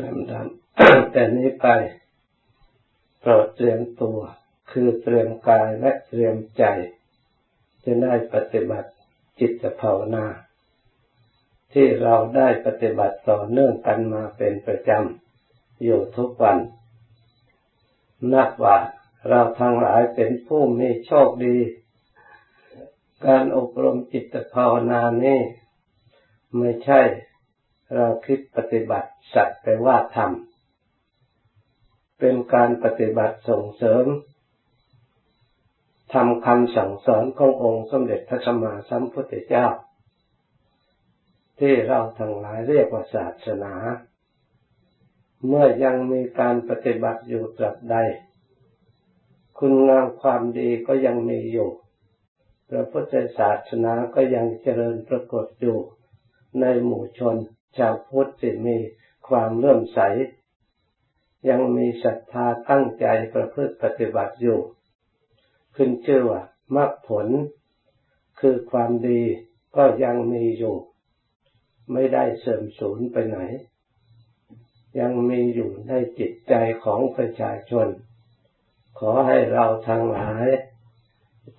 นั้นดัน แต่นี้ไปโปรดเตรียมตัวคือเตรียมกายและเตรียมใจจะได้ปฏิบัติจิตภาวนาที่เราได้ปฏิบัติต่อเนื่องกันมาเป็นประจำอยู่ทุกวันนับว่าเราทั้งหลายเป็นผู้มีโชคดีการอบรมจิตภาวนานี้ไม่ใช่เราคิดปฏิบัติสักแต่ว่าทำเป็นการปฏิบัติส่งเสริมทำคำสั่งสอนขององค์สมเด็จพระสัมมาสัมพุทธเจ้าที่เราทั้งหลายเรียกว่าศาสนาเมื่อยังมีการปฏิบัติอยู่ตราบใดคุณงามความดีก็ยังมีอยู่พระพุทธศาสนาก็ยังเจริญปรากฏอยู่ในหมู่ชนชาวพุทธที่มีความเลื่อมใสยังมีศรัทธาตั้งใจประพฤติปฏิบัติอยู่ขึ้นชื่อว่ามรรคผลคือความดีก็ยังมีอยู่ไม่ได้เสื่อมสูญไปไหนยังมีอยู่ในจิตใจของประชาชนขอให้เราทั้งหลาย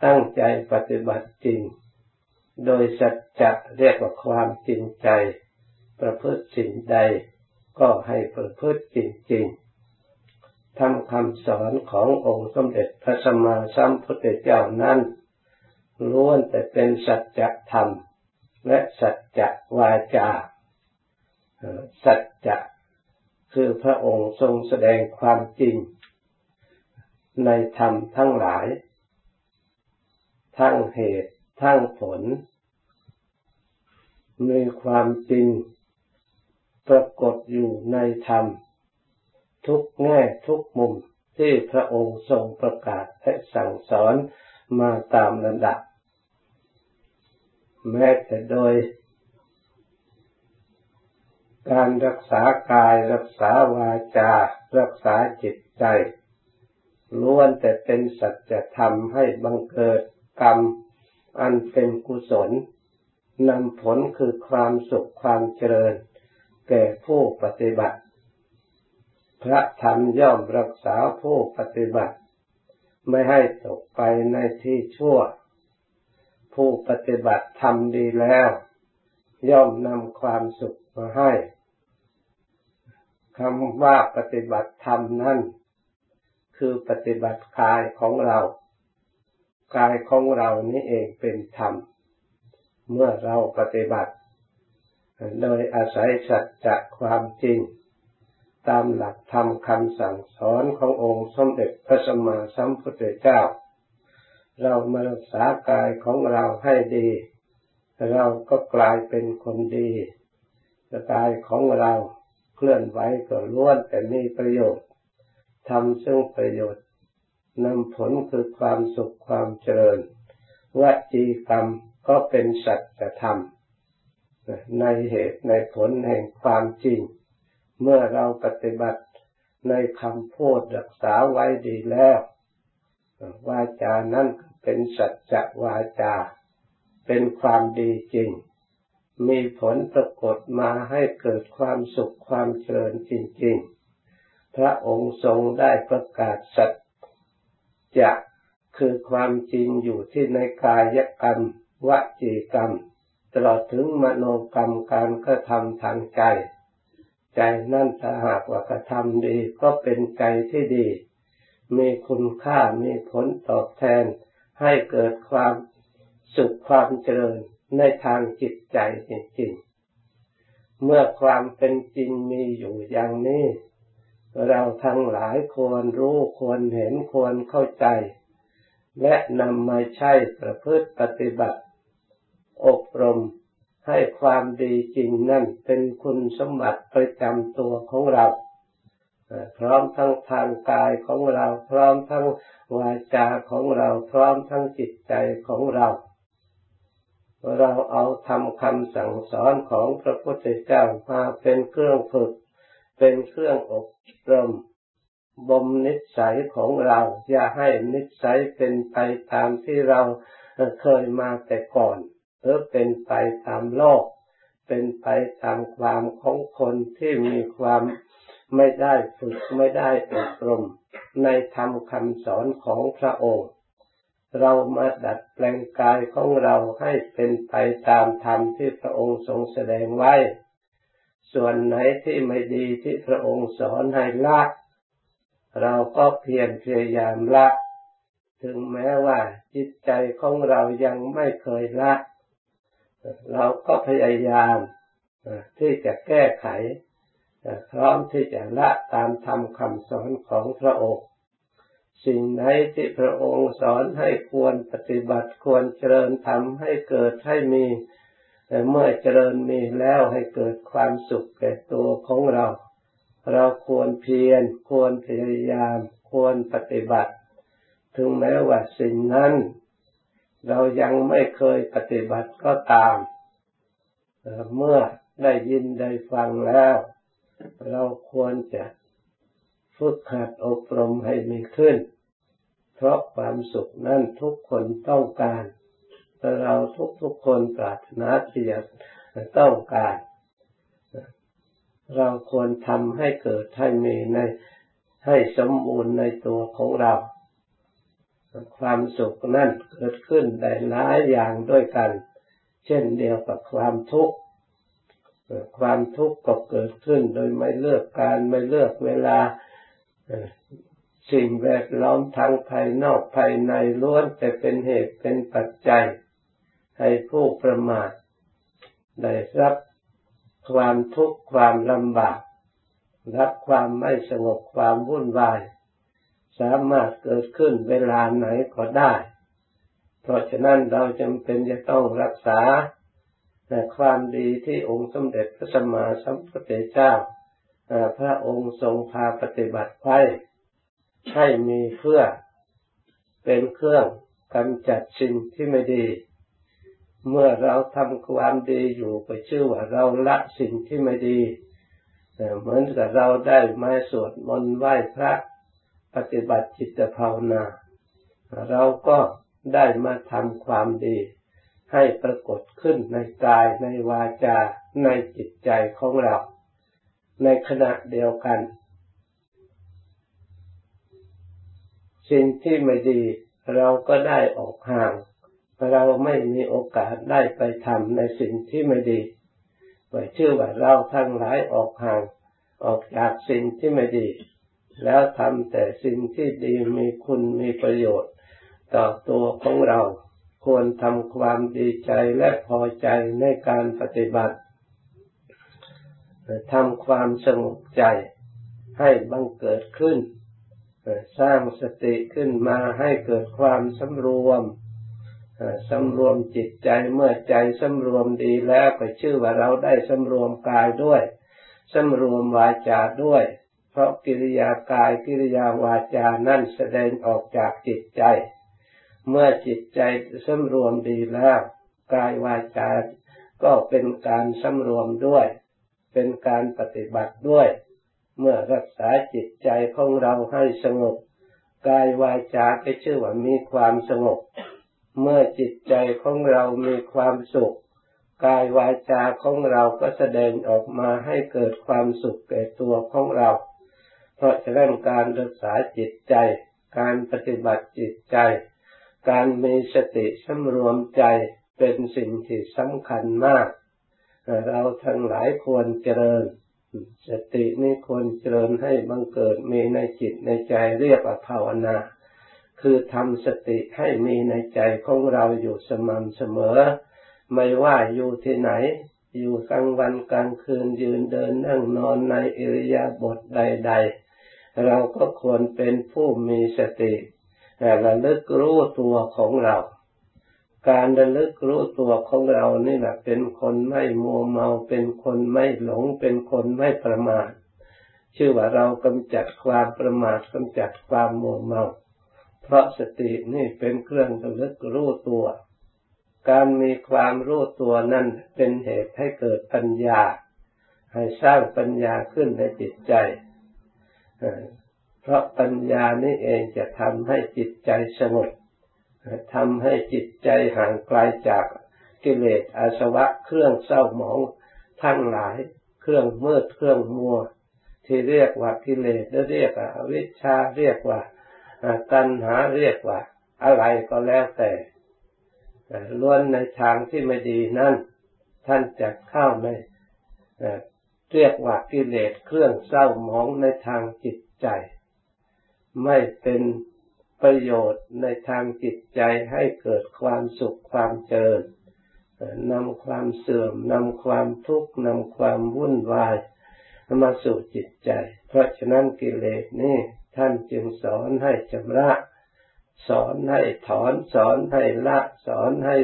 ตั้งใจปฏิบัติจริงโดยสัจจะเรียกว่าความจริงใจประพฤติสิ่งใดก็ให้ประพฤติจริงๆทำคำสอนขององค์สมเด็จพระสัมมาสัมพุทธเจ้านั้นล้วนแต่เป็นสัจจะธรรมและสัจจะวาจาสัจจะคือพระองค์ทรงแสดงความจริงในธรรมทั้งหลายทั้งเหตุทั้งผลมีความจริงปรากฏอยู่ในธรรมทุกแง่ทุกมุมที่พระองค์ทรงประกาศและสั่งสอนมาตามลำดับแม้แต่โดยการรักษากายรักษาวาจารักษาจิตใจล้วนแต่เป็นสัจธรรมให้บังเกิดกรรมอันเป็นกุศลนำผลคือความสุขความเจริญแก่ผู้ปฏิบัติพระธรรมย่อมรักษาผู้ปฏิบัติไม่ให้ตกไปในที่ชั่วผู้ปฏิบัติทำดีแล้วย่อมนำความสุขมาให้คำว่าปฏิบัติธรรมนั้นคือปฏิบัติกายของเรากายของเรานี่เองเป็นธรรมเมื่อเราปฏิบัติโดยอาศัยสัจจะความจริงตามหลักธรรมคำสั่งสอนขององค์สมเด็จพระสัมมาสัมพุทธเจ้าเรามารักษากายของเราให้ดีเราก็กลายเป็นคนดีกายของเราเคลื่อนไหวก็ล้วนแต่มีประโยชน์ทำซึ่งประโยชน์นำผลคือความสุขความเจริญวจีกรรมก็เป็นสัจธรรมในเหตุในผลแห่งความจริงเมื่อเราปฏิบัติในคำพูดรักษาไว้ดีแล้ววาจานั้นเป็นสัจจะวาจาเป็นความดีจริงมีผลปรากฏมาให้เกิดความสุขความเจริญจริงๆพระองค์ทรงได้ประกาศสัจจะคือความจริงอยู่ที่ในกายกรรมวจีกรรมตลอดถึงมโนกรรมการกระทำทางใจใจนั่นถ้าหากว่ากระทำดีก็เป็นใจที่ดีมีคุณค่ามีผลตอบแทนให้เกิดความสุขความเจริญในทางจิตใจจริงๆเมื่อความเป็นจริงมีอยู่อย่างนี้เราทั้งหลายควรรู้ควรเห็นควรเข้าใจและนำมาใช้ประพฤติปฏิบัติอบรมให้ความดีจริงนั่นเป็นคุณสมบัติประจำตัวของเราพร้อมทั้งทางกายของเราพร้อมทั้งวาจาของเราพร้อมทั้งจิตใจของเราเอาทำคำสั่งสอนของพระพุทธเจ้ามาเป็นเครื่องฝึกเป็นเครื่องอบรมบ่มนิสัยของเราอย่าให้นิสัยเป็นไปตามที่เราเคยมาแต่ก่อนหรือเป็นไปตามโลกเป็นไปตามความของคนที่มีความ ไม่ได้ฝึกไม่ได้อบรมในธรรมคำสอนของพระองค์เรามาดัดแปลงกายของเราให้เป็นไปตามธรรมที่พระองค์ทรงแสดงไว้ส่วนไหนที่ไม่ดีที่พระองค์สอนให้ละเราก็เพียรพยายามละถึงแม้ว่าจิตใจของเรายังไม่เคยละเราก็พยายามที่จะแก้ไขพร้อมที่จะละตามธรรมคำสอนของพระองค์สิ่งไหนที่พระองค์สอนให้ควรปฏิบัติควรเจริญทำให้เกิดให้มีเมื่อเจริญมีแล้วให้เกิดความสุขแก่ตัวของเราเราควรเพียรควรพยายามควรปฏิบัติถึงแม้ว่าสิ่งนั้นเรายังไม่เคยปฏิบัติก็ตามเมื่อได้ยินได้ฟังแล้วเราควรจะฝึกหัดอบรมให้มีขึ้นเพราะความสุขนั้นทุกคนต้องการแต่เราทุกคนปรารถนาที่จะต้องการเราควรทำให้เกิดให้มีในให้สมบูรณ์ในตัวของเราความสุขนั้นเกิดขึ้นได้หลายอย่างด้วยกันเช่นเดียวกับความทุกข์ความทุกข์ก็เกิดขึ้นโดยไม่เลือกการไม่เลือกเวลาสิ่งแวดล้อมทั้งภายนอกภายในล้วนแต่เป็นเหตุเป็นปัจจัยให้ผู้ประมาทได้รับความทุกข์ความลำบากรับความไม่สงบความวุ่นวายสามารถเกิดขึ้นเวลาไหนก็ได้เพราะฉะนั้นเราจำเป็นจะต้องรักษาแต่ความดีที่องค์สมเด็จพระสัมมาสัมพุทธเจ้าพระองค์ทรงพาปฏิบัติไปให้มีเพื่อเป็นเครื่องกำจัดสิ่งที่ไม่ดีเมื่อเราทำความดีอยู่ก็ชื่อว่าเราละสิ่งที่ไม่ดีเหมือนกับเราได้มาสวดมนต์ไหว้พระปฏิบัติจิตภาวนาเราก็ได้มาทำความดีให้ปรากฏขึ้นในกายในวาจาในจิตใจของเราในขณะเดียวกันสิ่งที่ไม่ดีเราก็ได้ออกห่างเราไม่มีโอกาสได้ไปทำในสิ่งที่ไม่ดีไว้ชื่อว่าเราทั้งหลายออกห่างออกจากสิ่งที่ไม่ดีแล้วทำแต่สิ่งที่ดีมีคุณมีประโยชน์ต่อตัวของเราควรทำความดีใจและพอใจในการปฏิบัติทำความสงบใจให้บังเกิดขึ้นสร้างสติขึ้นมาให้เกิดความสำรวมจิตใจเมื่อใจสำรวมดีแล้วก็ชื่อว่าเราได้สำรวมกายด้วยสำรวมวาจาด้วยเพราะกิริยากายกิริยาวาจานั่นแสดงออกจากจิตใจเมื่อจิตใจสำรวมดีแล้วกายวาจาก็เป็นการสำรวมด้วยเป็นการปฏิบัติด้วยเมื่อรักษาจิตใจของเราให้สงบกายวาจาก็ชื่อว่ามีความสงบเมื่อจิตใจของเรามีความสุขกายวาจาของเราก็แสดงออกมาให้เกิดความสุขแก่ตัวของเราเพราะฉะนั้นการรักษาจิตใจการปฏิบัติจิตใจการมีสติสำรวมใจเป็นสิ่งที่สำคัญมากเราทั้งหลายควรเจริญสตินี้ควรเจริญให้บังเกิดมีในจิตในใจเรียกว่าภาวนาคือทำสติให้มีในใจของเราอยู่สม่ำเสมอไม่ว่าอยู่ที่ไหนอยู่กลางวันกลางคืนยืนเดินนั่งนอนในอิริยาบถใดๆเราก็ควรเป็นผู้มีสติระลึกรู้ตัวของเราการระลึกรู้ตัวของเรานี่แหละเป็นคนไม่มัวเมาเป็นคนไม่หลงเป็นคนไม่ประมาทชื่อว่าเรากำจัดความประมาทกำจัดความมัวเมาเพราะสตินี่เป็นเครื่องระลึกรู้ตัวการมีความรู้ตัวนั้นเป็นเหตุให้เกิดปัญญาให้สร้างปัญญาขึ้นในจิตใจเพราะปัญญานี่เองจะทำให้จิตใจสงบทำให้จิตใจห่างไกลจากกิเลสอาสวะเครื่องเศร้าหมองทั้งหลายเครื่องมืดเครื่องมัว ที่เรียกว่ากิเลสและเรียกว่าอวิชชาเรียกว่าตัณหาเรียกว่าอะไรก็แล้วแต่ล้วนในทางที่ไม่ดีนั่นท่านจะเข้าในเรียกว่ากิเลสเครื่องเศร้าหมองในทางจิตใจไม่เป็นประโยชน์ในทางจิตใจให้เกิดความสุขความเจริญนำความเสื่อมนำความทุกข์นำความวุ่นวายมาสู่จิตใจเพราะฉะนั้นกิเลสนี่ท่านจึงสอนให้ชำระสอนให้ถอนสอนให้ละสอนให้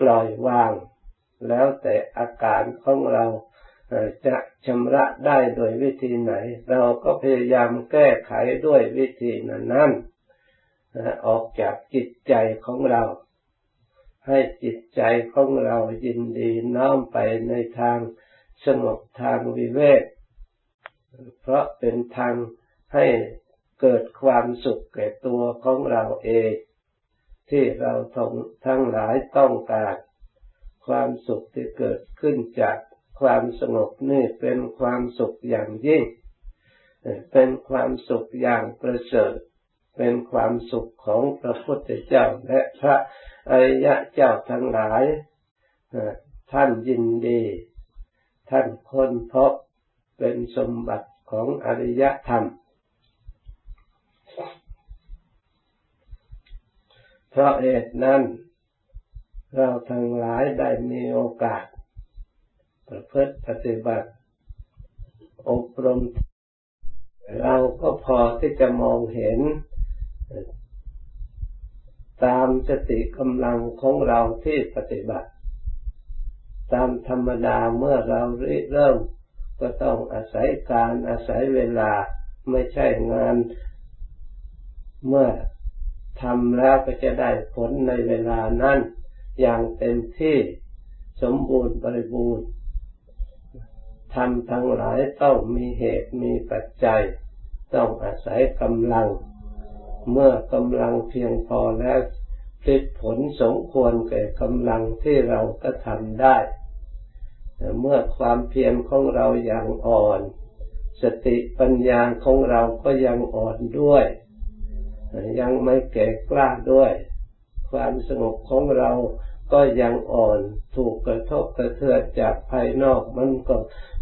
ปล่อยวางแล้วแต่อาการของเราจะชำระได้โดยวิธีไหนเราก็พยายามแก้ไขด้วยวิธีนั้นออกจากจิตใจของเราให้จิตใจของเรายินดีน้อมไปในทางสงบทางวิเวกเพราะเป็นทางให้เกิดความสุขแก่ตัวของเราเองที่เราทั้งหลายต้องการความสุขที่เกิดขึ้นจากความสงบนี่เป็นความสุขอย่างยิ่งเป็นความสุขอย่างประเสริฐเป็นความสุขของพระพุทธเจ้าและพระอริยะเจ้าทั้งหลายท่านยินดีท่านค้นพบเป็นสมบัติของอริยธรรมเพราะเหตุนั้นเราทั้งหลายได้มีโอกาสประพฤติปฏิบัติอบรมเราก็พอที่จะมองเห็นตามสติกำลังของเราที่ปฏิบัติตามธรรมดาเมื่อเราเริ่มก็ต้องอาศัยการอาศัยเวลาไม่ใช่งานเมื่อทำแล้วก็จะได้ผลในเวลานั้นอย่างเต็มที่สมบูรณ์บริบูรณ์ทำทั้งหลายต้องมีเหตุมีปัจจัยต้องอาศัยกำลังเมื่อกำลังเพียงพอแล้วผลสมควรแก่กำลังที่เราก็ทำได้เมื่อความเพียรของเราอย่างอ่อนสติปัญญาของเราก็ยังอ่อนด้วยยังไม่แก่กล้าด้วยความสงบของเราก็ยังอ่อนถูกกระทบกระเทือนจากภายนอกมันก็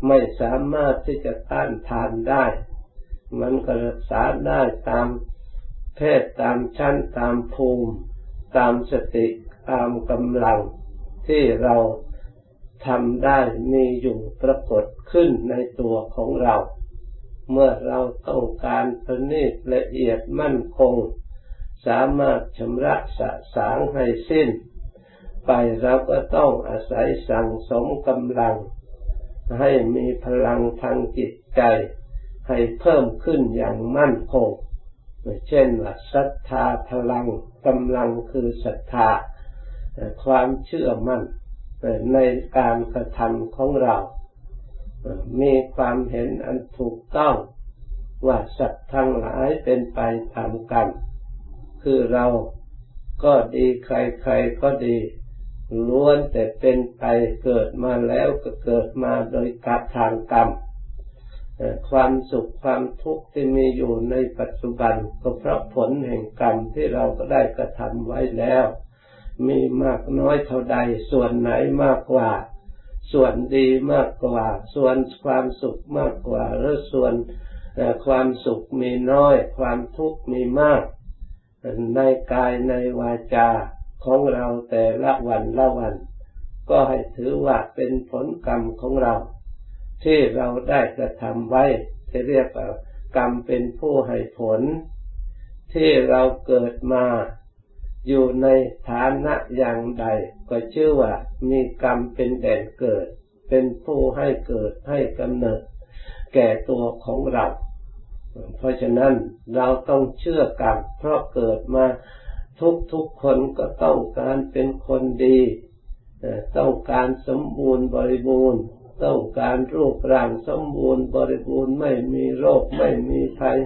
ไม่สามารถที่จะต้านทานได้มันก็รักษาได้ตามเพศตามชั้นตามภูมิตามสติตามกำลังที่เราทำได้มีอยู่ปรากฏขึ้นในตัวของเราเมื่อเราต้องการประณีตละเอียดมั่นคงสามารถชำระสะสางให้สิ้นไปเราก็ต้องอาศัยสั่งสมกำลังให้มีพลังทางจิตใจให้เพิ่มขึ้นอย่างมั่นคงเช่นว่าศรัทธาพลังกำลังคือศรัทธาความเชื่อมั่นในการกระทำของเรามีความเห็นอันถูกต้องว่าสัตว์ทั้งหลายเป็นไปตามกรรมคือเราก็ดีใครๆก็ดีล้วนแต่เป็นไปเกิดมาแล้วก็เกิดมาโดยกรรมทางกรรมความสุขความทุกข์ที่มีอยู่ในปัจจุบันก็เพราะผลแห่งกรรมที่เราก็ได้กระทำไว้แล้วมีมากน้อยเท่าใดส่วนไหนมากกว่าส่วนดีมากกว่าส่วนความสุขมากกว่าหรือส่วนความสุขมีน้อยความทุกข์มีมากในกายในวาจาของเราแต่ละวันละวันก็ให้ถือว่าเป็นผลกรรมของเราที่เราได้กระทำไว้ที่เรียกว่ากรรมเป็นผู้ให้ผลที่เราเกิดมาอยู่ในฐานะอย่างใดก็ชื่อว่ามีกรรมเป็นแดนเกิดเป็นผู้ให้เกิดให้กำเนิดแก่ตัวของเราเพราะฉะนั้นเราต้องเชื่อกรรมเพราะเกิดมาทุกคนก็ต้องการเป็นคนดีต้องการสมบูรณ์บริบูรณ์ต้องการรูปร่างสมบูรณ์บริบูรณ์ไม่มีโรคไม่มีภัย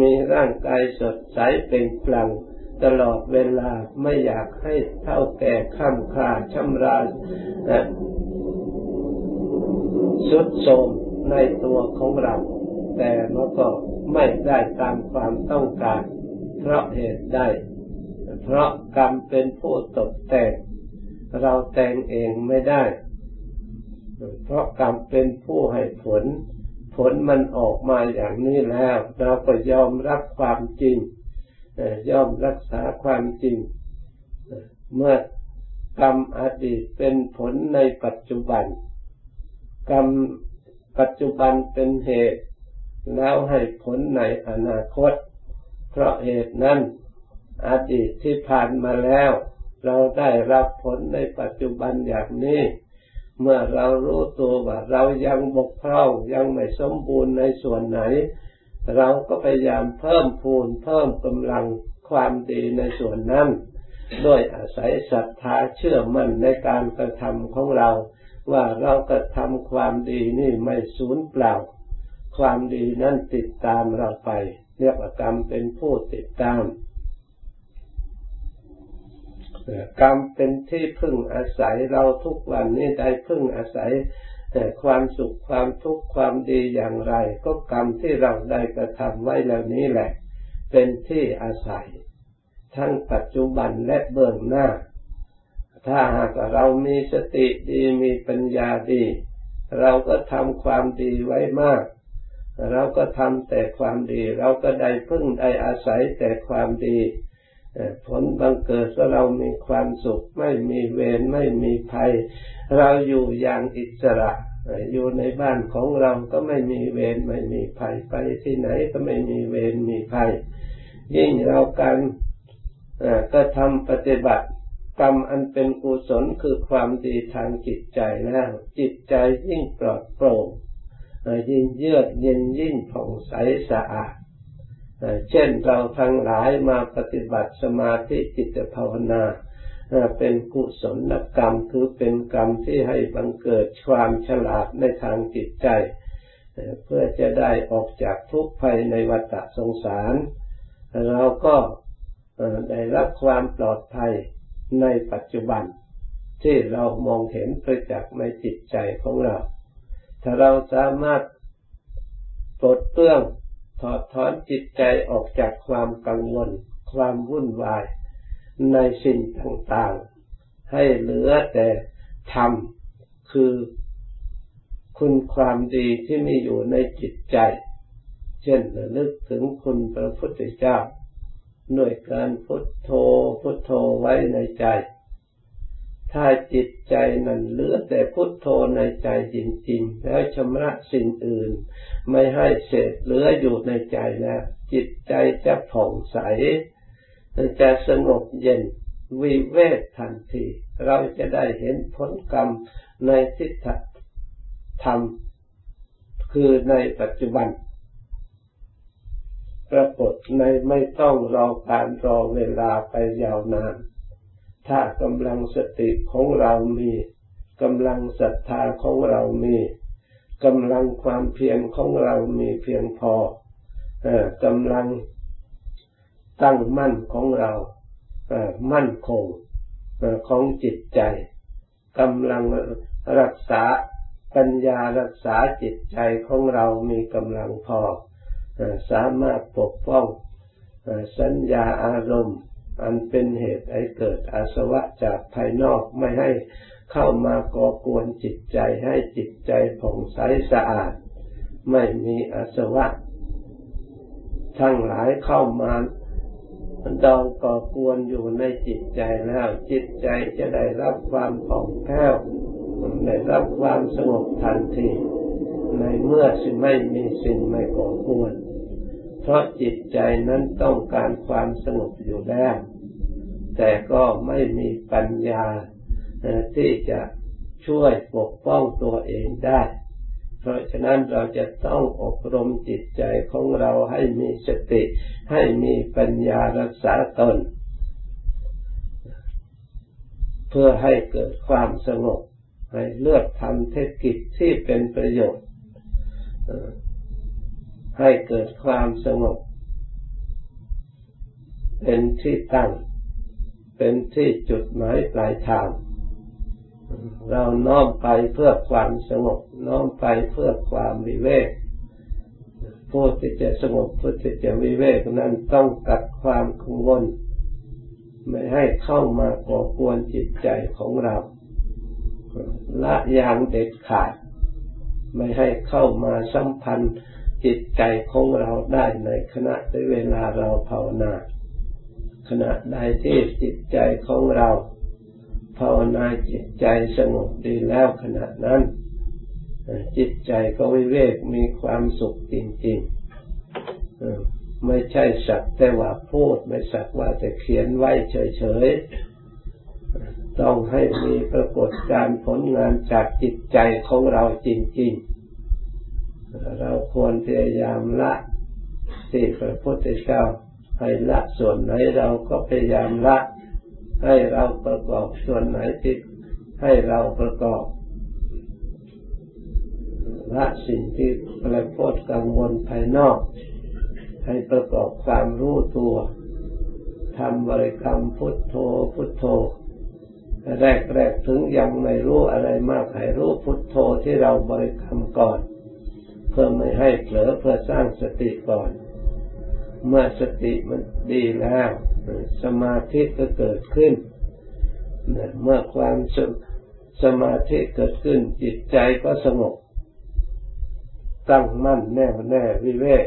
มีร่างกายสดใสเป็นปลั่งตลอดเวลาไม่อยากให้เฒ่าแก่ค่ำคร่าชำราญทรุดโทรมในตัวของเรา แต่มันก็ไม่ได้ตามความต้องการเพราะเหตุใดเพราะกรรมเป็นผู้ตกแต่งเราแต่งเองไม่ได้เพราะกรรมเป็นผู้ให้ผลมันออกมาอย่างนี้แล้วเราก็ยอมรับความจริงยอมรักษาความจริงเมื่อกรรมอดีตเป็นผลในปัจจุบันกรรมปัจจุบันเป็นเหตุแล้วให้ผลในอนาคตเพราะเหตุนั้นอดีตที่ผ่านมาแล้วเราได้รับผลในปัจจุบันอย่างนี้เมื่อเรารู้ตัวว่าเรายังบกพร่องยังไม่สมบูรณ์ในส่วนไหนเราก็พยายามเพิ่มพูนเพิ่มกำลังความดีในส่วนนั้นโดยอาศัยศรัทธาเชื่อมั่นในการกระทำของเราว่าเรากระทำความดีนี่ไม่สูญเปล่าความดีนั้นติดตามเราไปเรียกว่ากรรมเป็นผู้ติดตามกรรมเป็นที่พึ่งอาศัยเราทุกวันนี้ได้พึ่งอาศัยความสุขความทุกข์ความดีอย่างไรก็กรรมที่เราได้กระทำไว้เหล่านี้แหละเป็นที่อาศัยทั้งปัจจุบันและเบื้องหน้าถ้าหากเรามีสติดีมีปัญญาดีเราก็ทำความดีไว้มากเราก็ทำแต่ความดีเราก็ได้พึ่งได้อาศัยแต่ความดีผลบังเกิดว่าเรามีความสุขไม่มีเวรไม่มีภัยเราอยู่อย่างอิสระอยู่ในบ้านของเราก็ไม่มีเวรไม่มีภัยไปที่ไหนก็ไม่มีเวรมีภัยยิ่งเราการกระทำปฏิบัติกรรมอันเป็นกุศลคือความดีทางจิตใจแล้วจิตใจยิ่งปลอดโปร่งยิ่งเยือกเย็นยิ่งผ่องใสสะอาดเช่นเราทั้งหลายมาปฏิบัติสมาธิจิตภาวนาเป็นกุศลกรรมคือเป็นกรรมที่ให้บังเกิดความฉลาดในทางจิตใจเพื่อจะได้ออกจากทุกข์ภัยในวัฏสงสารเราก็ได้รับความปลอดภัยในปัจจุบันที่เรามองเห็นประจักษ์ในจิตใจของเราถ้าเราสามารถปลดเปลื้องถอดถอนจิตใจออกจากความกังวลความวุ่นวายในสิ่งต่างๆให้เหลือแต่ธรรมคือคุณความดีที่มีอยู่ในจิตใจเช่นระลึกถึงคุณพระพุทธเจ้าด้วยการพุทโธพุทโธไว้ในใจถ้าจิตใจนั้นเหลือแต่พุทโธในใจจริงๆแล้วชำระสิ่งอื่นไม่ให้เศษเหลืออยู่ในใจนะจิตใจจะผ่องใสจะสงบเย็นวิเวกทันทีเราจะได้เห็นผลกรรมในทิฏฐธรรมคือในปัจจุบันปรากฏในไม่ต้องรอการรอเวลาไปยาวนานถ้ากำลังสติของเรามีกำลังศรัทธาของเรามีกำลังความเพียรของเรามีเพียงพอกำลังตั้งมั่นของเรามั่นคงของจิตใจกำลังรักษาปัญญารักษาจิตใจของเรามีกำลังพอสามารถปกป้องสัญญาอารมณ์อันเป็นเหตุให้เกิดอาสวะจากภายนอกไม่ให้เข้ามาก่อกวนจิตใจให้จิตใจผ่องใสสะอาดไม่มีอาสวะทั้งหลายเข้ามาดองก่อกวนอยู่ในจิตใจแล้วจิตใจจะได้รับความผ่องแผ้วได้รับความสงบทันทีในเมื่อไม่มีสิ่งไม่ก่อกวนเพราะจิตใจนั้นต้องการความสงบอยู่แล้วแต่ก็ไม่มีปัญญาที่จะช่วยปกป้องตัวเองได้เพราะฉะนั้นเราจะต้องอบรมจิตใจของเราให้มีสติให้มีปัญญารักษาตนเพื่อให้เกิดความสงบให้เลือกทำเทคนิคที่เป็นประโยชน์ให้เกิดความสงบเป็นที่ตั้งเป็นที่จุดหมายปลายทางเราน้อมไปเพื่อความสงบน้อมไปเพื่อความวิเวก ผู้ที่จะสงบผู้ที่จะวิเวกนั้นต้องตัดความกังวลไม่ให้เข้ามาก่อกวนจิตใจของเราละอย่างเด็ดขาดไม่ให้เข้ามาสัมพันธ์จิตใจของเราได้ในขณะเวลาเราภาวนาขณะใดที่จิตใจของเราภาวนาจิตใจสงบดีแล้วขณะนั้นจิตใจก็วิเวกมีความสุขจริงๆไม่ใช่สักแต่ว่าพูดไม่สักว่าแต่เขียนไว้เฉยๆต้องให้มีปรากฏการผลงานจากจิตใจของเราจริงๆเราควรพยายามละที่พระพุทธเจ้าให้ละส่วนไหนเราก็พยายามละให้เราประกอบส่วนไหนที่ให้เราประกอบละสิ่งที่ประโยชน์กังวลภายนอกให้ประกอบความรู้ตัวทำบริกรรมพุทโธพุทโธแรกถึงยังไม่รู้อะไรมากให้รู้พุทโธที่เราบริกรรมก่อนเพื่อไม่ให้เผลอเพื่อสร้างสติก่อนเมื่อสติมันดีแล้วสมาธิก็เกิดขึ้นเมื่อความสมาธิเกิดขึ้นจิตใจก็สงบตั้งมั่นแน่วแน่วิเวก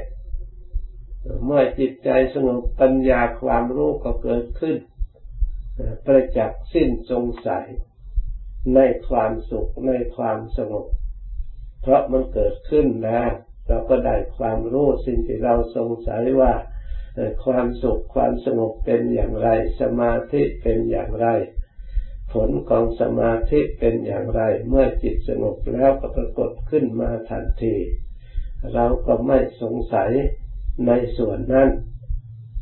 เมื่อจิตใจสงบปัญญาความรู้ก็เกิดขึ้นประจักษ์สิ้นสงสัยในความสุขในความสงบเพราะมันเกิดขึ้นแล้วเราก็ได้ความรู้สิ่งที่เราสงสัยว่าความสุขความสงบเป็นอย่างไรสมาธิเป็นอย่างไรผลของสมาธิเป็นอย่างไรเมื่อจิตสงบแล้วก็ปรากฏขึ้นมาทันทีเราก็ไม่สงสัยในส่วนนั้น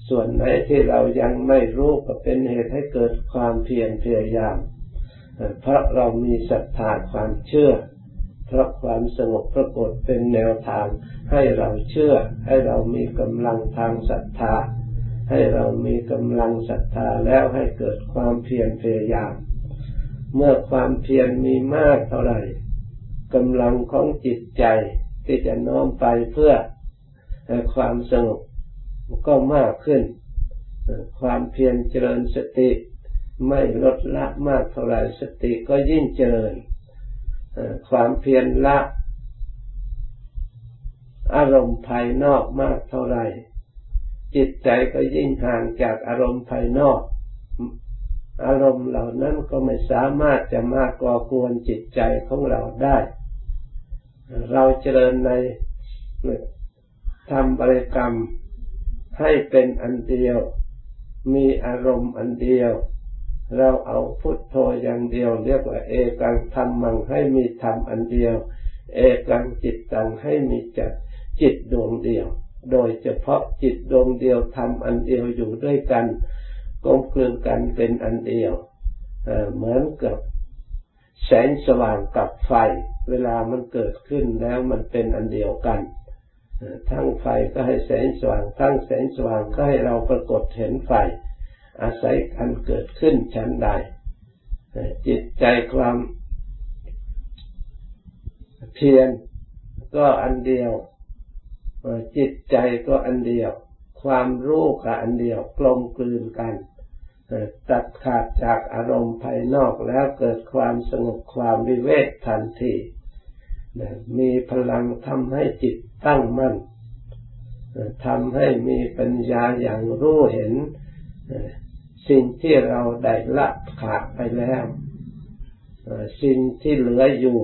ส่วนไหนที่เรายังไม่รู้ก็เป็นเหตุให้เกิดความเพียรพยายามเพราะเรามีศรัทธาความเชื่อเพราะความสงบปรากฏเป็นแนวทางให้เราเชื่อให้เรามีกำลังทางศรัทธาให้เรามีกำลังศรัทธาแล้วให้เกิดความเพียรพยายามเมื่อความเพียรมีมากเท่าไหร่กำลังของจิตใจที่จะน้อมไปเพื่อความสงบก็มากขึ้นความเพียรเจริญสติไม่ลดละมากเท่าไหร่สติก็ยิ่งเจริญความเพียรละอารมณ์ภายนอกมากเท่าไหร่จิตใจก็ยิ่งห่างจากอารมณ์ภายนอกอารมณ์เหล่านั้นก็ไม่สามารถจะมาก่อกวนจิตใจของเราได้เราเจริญในธรรมบริกรรมให้เป็นอันเดียวมีอารมณ์อันเดียวเราเอาพุทโธอย่างเดียวเรียกว่าเอกังธรรมังให้มีธรรมอันเดียวเอกังจิตตังให้มีจิตดวงเดียวโดยเฉพาะจิตดวงเดียวธรรมอันเดียวอยู่ด้วยกันกลมกลืนกันเป็นอันเดียวเหมือนกับแสงสว่างกับไฟเวลามันเกิดขึ้นแล้วมันเป็นอันเดียวกันทั้งไฟก็ให้แสงสว่างทั้งแสงสว่างก็ให้เราปรากฏเห็นไฟอาศัยกันเกิดขึ้นชั้นใดจิตใจความเพียรก็อันเดียวจิตใจก็อันเดียวความรู้ก็อันเดียวกลมกลืนกันตัดขาดจากอารมณ์ภายนอกแล้วเกิดความสงบความวิเวกทันทีมีพลังทำให้จิตตั้งมั่นทำให้มีปัญญาอย่างรู้เห็นสิ่งที่เราได้ละขาดไปแล้วสิ่งที่เหลืออยู่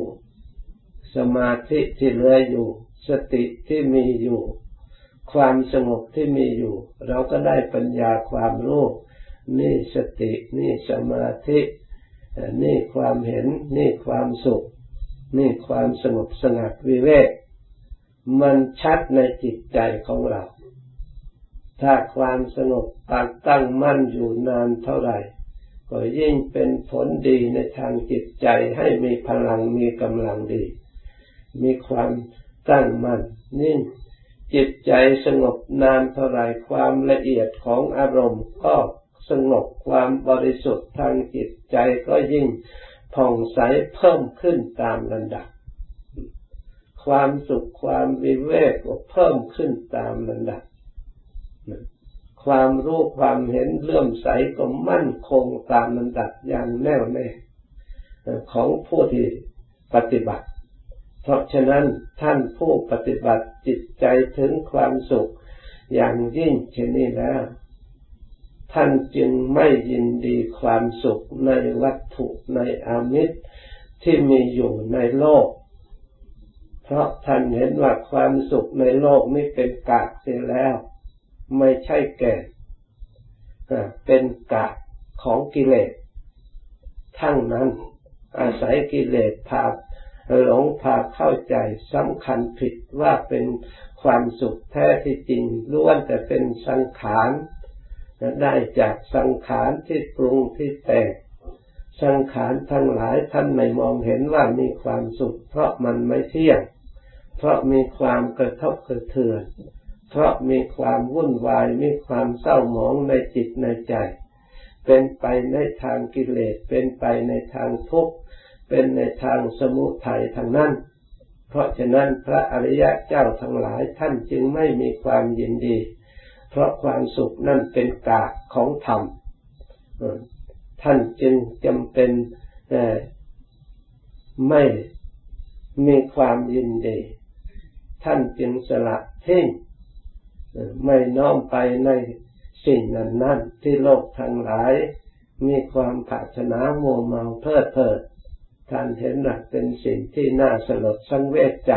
สมาธิที่เหลืออยู่สติที่มีอยู่ความสงบที่มีอยู่เราก็ได้ปัญญาความรู้นี่สตินี่สมาธินี่ความเห็นนี่ความสุขนี่ความสงบสงัดวิเวกมันชัดในจิตใจของเราถ้าความสงบตั้งมั่นอยู่นานเท่าไหร่ก็ยิ่งเป็นผลดีในทางจิตใจให้มีพลังมีกำลังดีมีความตั้งมั่นนิ่งจิตใจสงบนานเท่าไหร่ความละเอียดของอารมณ์ก็สงบความบริสุทธิ์ทางจิตใจก็ยิ่งผ่องใสเพิ่มขึ้นตามลำดับ ความสุขความวิเวกก็เพิ่มขึ้นตามลำดับความรู้ความเห็นเลื่อมใสก็มั่นคงตามลำดับอย่างแน่วแน่ของผู้ที่ปฏิบัติเพราะฉะนั้นท่านผู้ปฏิบัติจิตใจถึงความสุขอย่างยิ่งเช่นนี้แล้วท่านจึงไม่ยินดีความสุขในวัตถุในอามิสที่มีอยู่ในโลกเพราะท่านเห็นว่าความสุขในโลกนี้เป็นกากเสียแล้วไม่ใช่แก่นเป็นกากของกิเลสทั้งนั้นอาศัยกิเลสพาหลงพาเข้าใจสำคัญผิดว่าเป็นความสุขแท้ที่จริงล้วนแต่เป็นสังขารได้จากสังขารที่ปรุงที่แต่งสังขารทั้งหลายท่านไม่มองเห็นว่ามีความสุขเพราะมันไม่เที่ยงเพราะมีความกระทบกระเทือนเพราะมีความวุ่นวายมีความเศร้าหมองในจิตในใจเป็นไปในทางกิเลสเป็นไปในทางทุกข์เป็นในทางสมุทัยทางนั้นเพราะฉะนั้นพระอริยะเจ้าทั้งหลายท่านจึงไม่มีความยินดีเพราะความสุขนั่นเป็นกากของธรรมท่านจึงจำเป็นไม่มีความยินดีท่านจึงสละทิ้งไม่น้อมไปในสิ่งนั้นๆที่โลกทั้งหลายมีความปรารถนามัวเมาเพลิดเพลินท่านเห็นหลักเป็นสิ่งที่น่าสลดสังเวชใจ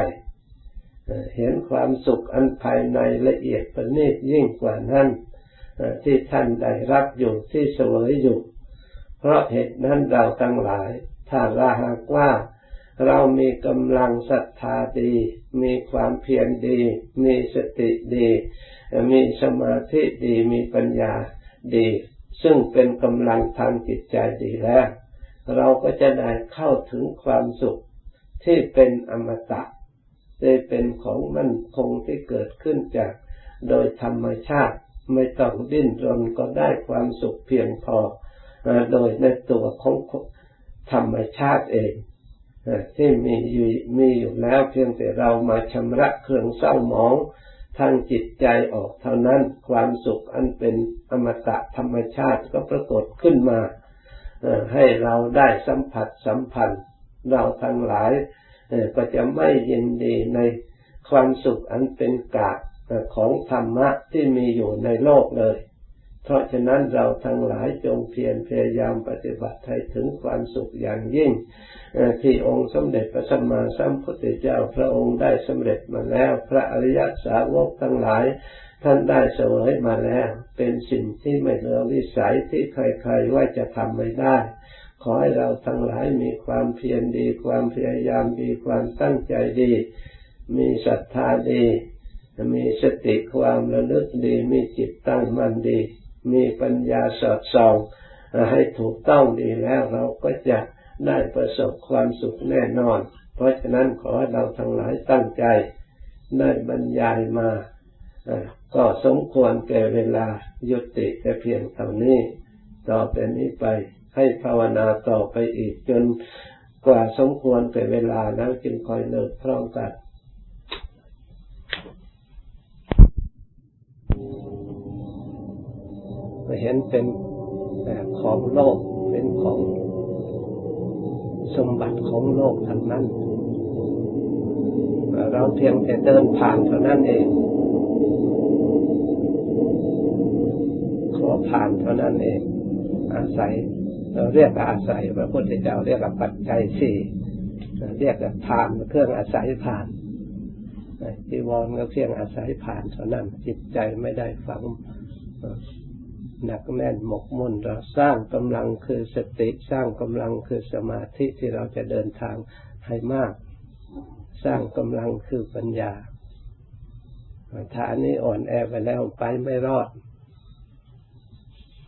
เห็นความสุขอันภายในละเอียดประณีตยิ่งกว่านั้นที่ท่านได้รับอยู่ที่เสวยอยู่เพราะเหตุนั้นเราทั้งหลายถ้าเราหากว่าเรามีกำลังศรัทธาดีมีความเพียรดีมีสติดีมีสมาธิดีมีปัญญาดีซึ่งเป็นกำลังทางจิตใจดีแล้วเราก็จะได้เข้าถึงความสุขที่เป็นอมตะที่เป็นของมั่นคงที่เกิดขึ้นจากโดยธรรมชาติไม่ต้องดิ้นรนก็ได้ความสุขเพียงพอโดยในตัวของธรรมชาติเองที่มีอยู่แล้วเพียงแต่เรามาชำระเครื่องเศร้าหมองทางจิตใจออกเท่านั้นความสุขอันเป็นอมตะธรรมชาติก็ปรากฏขึ้นมาให้เราได้สัมผัสสัมพันธ์เราทั้งหลายก็จะไม่ยินดีในความสุขอันเป็นกากของธรรมะที่มีอยู่ในโลกเลยเพราะฉะนั้นเราทั้งหลายจงเพียรพยายามปฏิบัติให้ถึงความสุขอย่างยิ่งที่องค์สมเด็จพระสัมมาสัมพุทธเจ้าพระองค์ได้สำเร็จมาแล้วพระอริยสาวกทั้งหลายท่านได้เสวยมาแล้วเป็นสิ่งที่ไม่เหลือวิสัยที่ใครๆว่าจะทำไม่ได้ขอให้เราทั้งหลายมีความเพียรดีความพยายามดีความตั้งใจดีมีศรัทธาดีมีสติความระลึกดีมีจิตตั้งมั่นดีมีปัญญาสอดส่องให้ถูกต้องดีแล้วเราก็จะได้ประสบความสุขแน่นอนเพราะฉะนั้นขอเราทั้งหลายตั้งใจได้บรรยายมาก็สมควรแก่เวลายุติแต่เพียงเท่านี้ต่อไปนี้ไปให้ภาวนาต่อไปอีกจนกว่าสมควรแก่เวลาแล้วจึงคอยเลิกพร้อมกันเห็นเป็นของโลกเป็นของสมบัติของโลกทั้งนั้นเราเพียงแต่เดินผ่านเท่านั้นเองขอผ่านเท่านั้นเองอาศัยเราเรียกอาศัยพระพุทธเจ้าเรียกปัจจัยสี่เรียกทานเครื่องอาศัยผ่านจีวรก็เพียงอาศัยผ่านเท่านั้นจิตใจไม่ได้ฝังหนักแน่นหมกมุ่นเราสร้างกำลังคือสติสร้างกำลังคือสมาธิที่เราจะเดินทางให้มากสร้างกำลังคือปัญญาฐานนี้อ่อนแอไปแล้วไปไม่รอด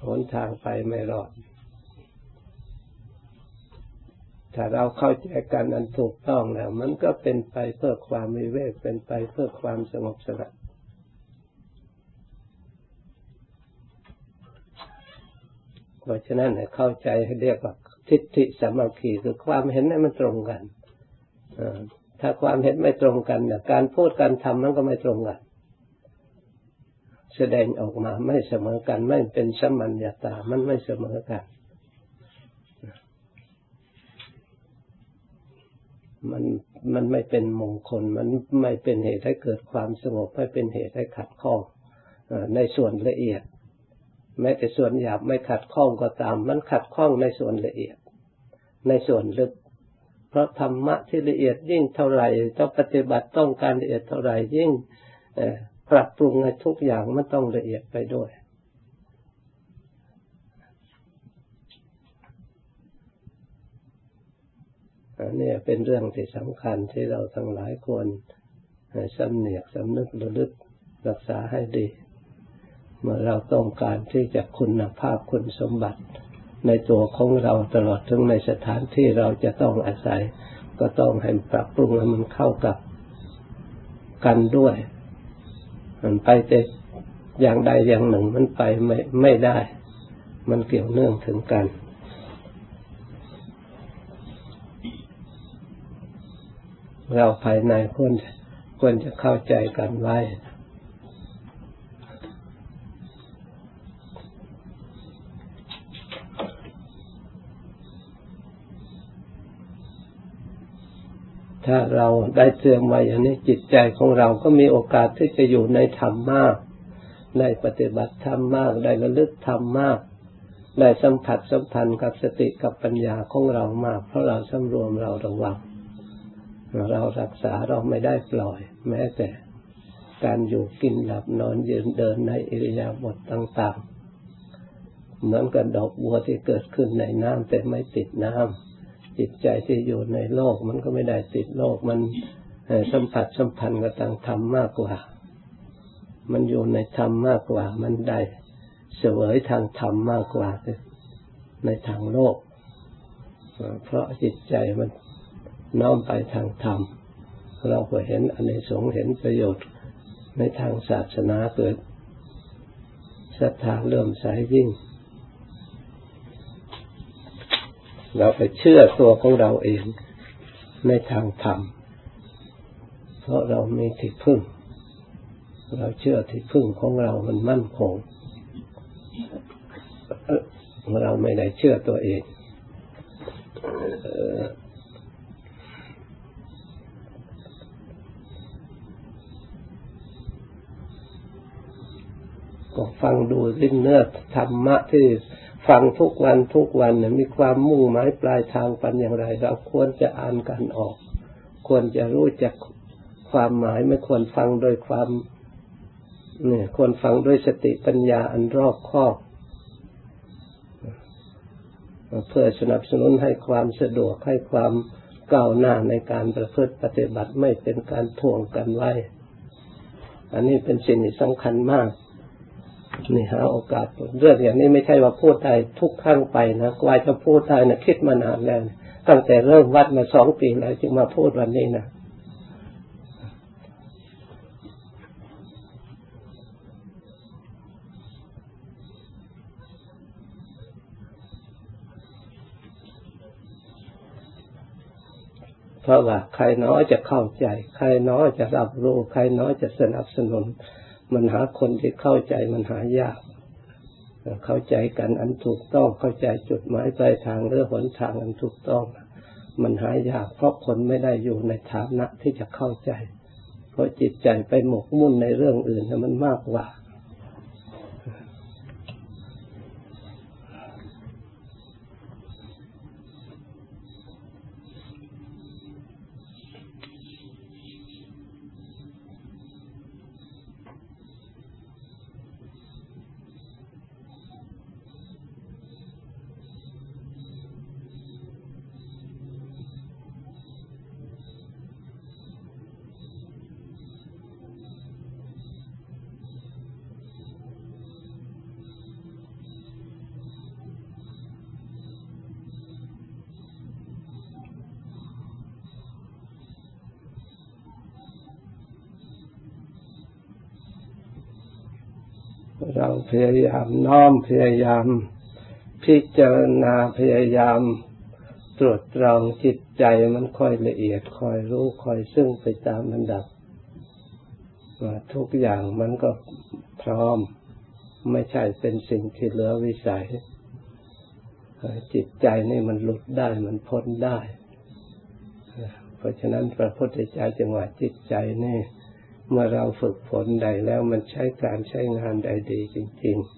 หนทางไปไม่รอดถ้าเราเข้าใจกันอันถูกต้องแล้วมันก็เป็นไปเพื่อความวิเวกเป็นไปเพื่อความสงบสงัดเพราะฉะนั้นให้เข้าใจให้เรียกว่าทิฏฐิสามัคคีคือความเห็นนั้นมันตรงกันท ถ้าความเห็นไม่ตรงกันเนี่ยการพูดการทำมันก็ไม่ตรงกันแสดงออกมาไม่เสมอกันไม่เป็นสัมมัญญาตามันไม่เสมอกันมันไม่เป็นมงคลมันไม่เป็นเหตุให้เกิดความสงบไม่เป็นเหตุให้ขัดข้องในส่วนละเอียดแม้แต่ส่วนหยาบไม่ขัดข้องก็ตามมันขัดข้องในส่วนละเอียดในส่วนลึกเพราะธรรมะที่ละเอียดยิ่งเท่าไหร่ต้องปฏิบัติต้องการละเอียดเท่าไหร่ยิ่งปรับปรุงในทุกอย่างมันต้องละเอียดไปด้วยอันนี้เป็นเรื่องที่สำคัญที่เราทั้งหลายควรสำเนียกสำนึกระลึกรักษาให้ดีเมื่อเราต้องการที่จะคุณภาพคุณสมบัติในตัวของเราตลอดถึงในสถานที่เราจะต้องอาศัยก็ต้องให้ปรับปรุงให้มันเข้ากับกันด้วยมันไปแต่อย่างใดอย่างหนึ่งมันไปไม่ได้มันเกี่ยวเนื่องถึงกันเราภายในควรจะเข้าใจกันไว้ถ้าเราได้เตรียมไว้อย่างนี้จิตใจของเราก็มีโอกาสที่จะอยู่ในธรรมมากได้ปฏิบัติธรรมมากได้ระลึกธรรมมากได้สัมผัสสัมพันธ์กับสติกับปัญญาของเรามากเพราะเราสำรวมเราระวังเรารักษาเราไม่ได้ปล่อยแม้แต่การอยู่กินหลับนอนยืนเดินในอิริยาบถต่างๆเหมือนกับดอกบัวที่เกิดขึ้นในน้ำแต่ไม่ติดน้ำจิตใจที่อยู่ในโลกมันก็ไม่ได้ติดโลกมันสัมพันธ์กับทางธรรมมากกว่ามันอยู่ในธรรมมากกว่ามันได้เสวยทางธรรมมากกว่าในทางโลกเพราะจิตใจมันน้อมไปทางธรรมเราก็เห็นอานิสงส์เห็นประโยชน์ในทางศาสนาเกิดศรัทธาเลื่อมใสยิ่งเราไปเชื่อตัวของเราเองในทางธรรมเพราะเรามีที่พึ่งเราเชื่อที่พึ่งของเรามันมั่นคงเราไม่ได้เชื่อตัวเองก็ฟังดูลิ้นเนื้อธรรมะที่ฟังทุกวันมีความมุ่งหมายปลายทางกันอย่างไรเราควรจะอ่านกันออกควรจะรู้จักความหมายไม่ควรฟังโดยความเนี่ยควรฟังด้วยสติปัญญาอันรอบคอบเพื่อสนับสนุนให้ความสะดวกให้ความก้าวหน้าในการประพฤติปฏิบัติไม่เป็นการถ่วงกันไว้อันนี้เป็นสิ่งที่สำคัญมากนี่หาโอกาสเรื่องอย่างนี้ไม่ใช่ว่าพูดได้ทุกครั้งไปนะกว่าจะพูดได้นะคิดมานานแล้วตั้งแต่เริ่มวัดมา2 ปีแล้วจึงมาพูดวันนี้นะเพราะว่าใครน้อจะเข้าใจใครน้อจะรับรู้ใครน้อจะสนับสนุนมันหาคนที่เข้าใจมันหายากเข้าใจกันอันถูกต้องเข้าใจจุดหมายปลายทางหรือหนทางอันถูกต้องมันหายากเพราะคนไม่ได้อยู่ในฐานะที่จะเข้าใจเพราะจิตใจไปหมกมุ่นในเรื่องอื่นมันมากกว่าเราพยายามน้อมพยายามพิจารณาพยายาม ตรวจตรองจิตใจมันค่อยละเอียดค่อยรู้ค่อยซึ้งไปตามลำดับว่าทุกอย่างมันก็พร้อมไม่ใช่เป็นสิ่งที่เหลือวิสัยจิตใจนี่มันหลุดได้มันพ้นได้เพราะฉะนั้นพระพุทธเจ้าจึงว่าจิตใจนี่เมื่อเราฝึกฝนได้แล้วมันใช้การใช้งานได้ดีจริงๆ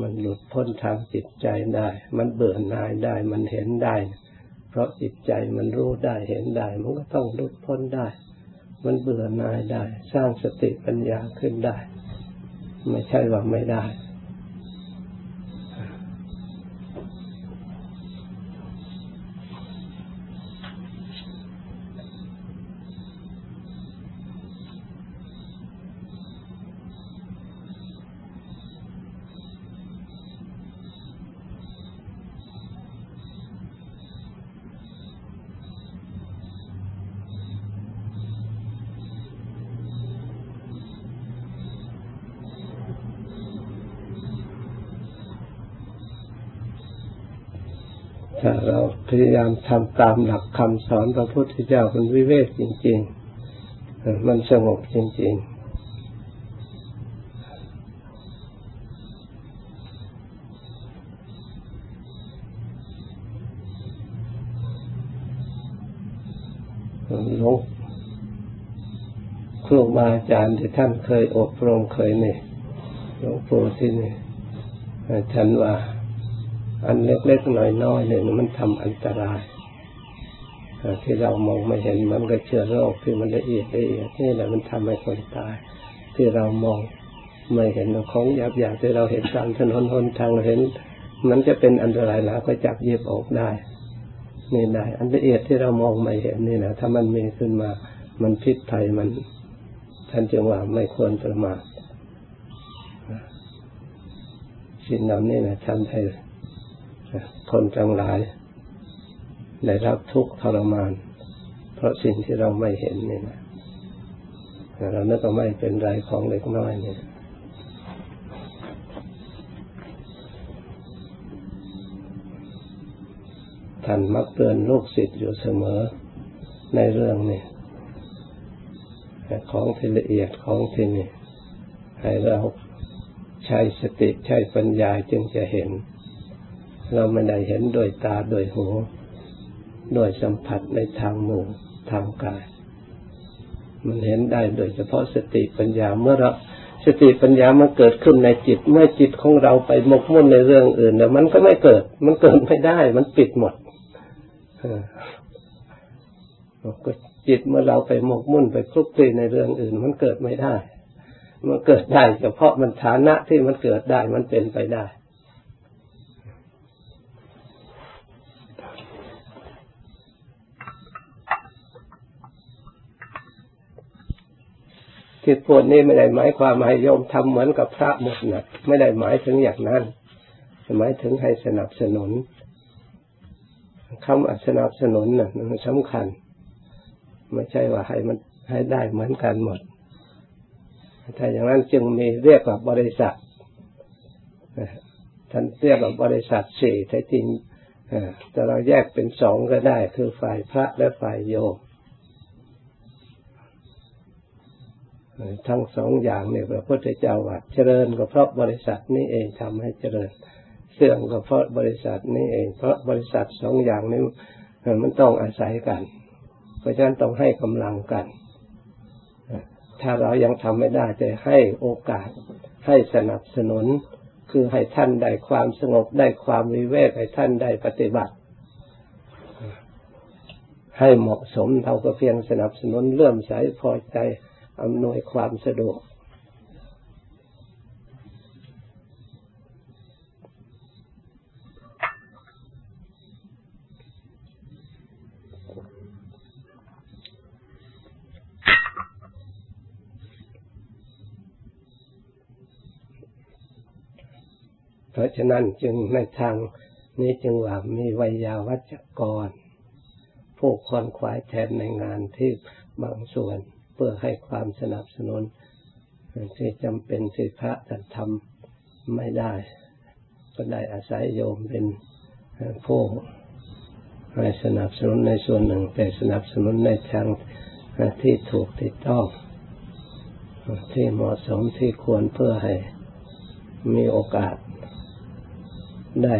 มันหลุดพ้นทางจิตใจได้มันเบื่อหน่ายได้มันเห็นได้เพราะจิตใจมันรู้ได้เห็นได้มันก็ต้องหลุดพ้นได้มันเบื่อหน่ายได้สร้างสติปัญญาขึ้นได้ไม่ใช่ว่าไม่ได้ถ้าเราพยายามทำตามหลักคำสอนพระพุทธเจ้ามันวิเวกจริงๆมันสงบจริงๆหลวงครูบาอาจารย์ที่ท่านเคยอบรมเคยเนี่ยหลวงปู่ที่นี่ท่านว่าอันเล็กๆน้อยๆเนี่ยมันทำอันตรายที่เรามองไม่เห็นมันก็เชื้อโรคที่มันละเอียดละเอียดนี่แหละมันทำให้คนตายที่เรามองไม่เห็นของหยาบๆที่เราเห็นตามถนนหนทางเราเห็นมันจะเป็นอันตรายแล้วก็จับหยิบออกได้นี่ได้อันละเอียดที่เรามองไม่เห็นนี่นะถ้ามันมีขึ้นมามันพิษภัยมันท่านจึงว่าไม่ควรประมาทสิ่งเหล่านี้นะทำให้คนทั้งหลายได้รับทุกข์ทรมานเพราะสิ่งที่เราไม่เห็นนี่นะเราเนี่ยก็ไม่เป็นไรของเล็กน้อยนี่ท่านมักเตือนลูกศิษย์อยู่เสมอในเรื่องนี้ของที่ละเอียดของที่นี่ให้เราใช้สติใช้ปัญญาจึงจะเห็นเราไม่ได้เห็นโดยตาโดยหูโดยสัมผัสในทางมือทางกายมันเห็นได้โดยเฉพาะสติปัญญาเมื่อเราสติปัญญามันเกิดขึ้นในจิตเมื่อจิตของเราไปหมกมุ่นในเรื่องอื่นแล้วมันก็ไม่เกิดมันเกิดไม่ได้มันปิดหมดจิตเมื่อเราไปหมกมุ่นไปคลุกคลีในเรื่องอื่นมันเกิดไม่ได้มันเกิดได้เฉพาะมันฐานะที่มันเกิดได้มันเป็นไปได้ที่พูดนี่ไม่ได้หมายความให้โยมทำเหมือนกับพระหมดนะไม่ได้หมายถึงอย่างนั้นหมายถึงให้สนับสนุนคำสนับสนุนน่ะมันสำคัญไม่ใช่ว่าให้มันให้ได้เหมือนกันหมดถ้าอย่างนั้นจึงมีเรียกว่าบริษัทท่านเรียกว่าบริษัทสี่แท้จริงแต่เราแยกเป็นสองก็ได้คือฝ่ายพระและฝ่ายโยมทั้งสองอย่างเนี่ยพระพุทธเจ้าว่าเจริญก็เพราะบริษัทนี้เองทำให้เจริญเสื่อมก็เพราะบริษัทนี้เองเพราะบริษัทสองอย่างนี้มันต้องอาศัยกันเพราะฉะนั้นต้องให้กำลังกันถ้าเรายังทำไม่ได้จะให้โอกาสให้สนับสนุนคือให้ท่านได้ความสงบได้ความวิเวกให้ท่านได้ปฏิบัติให้เหมาะสมเท่ากับเพียงสนับสนุนเลื่อมใสพอใจอำนวยความสะดวกเพราะฉะนั้นจึงในทางนี้จึงว่ามีวิยาวัจกรผู้คอนขวายแทนในงานที่บางส่วนเพื่อให้ความสนับสนุนที่จำเป็นที่พระท่านทำไม่ได้ก็ได้อาศัยโยมเป็น ผู้ให้สนับสนุนในส่วนหนึ่งแต่สนับสนุนในทางที่ถูกที่ต้องที่เหมาะสมที่ควรเพื่อให้มีโอกาสได้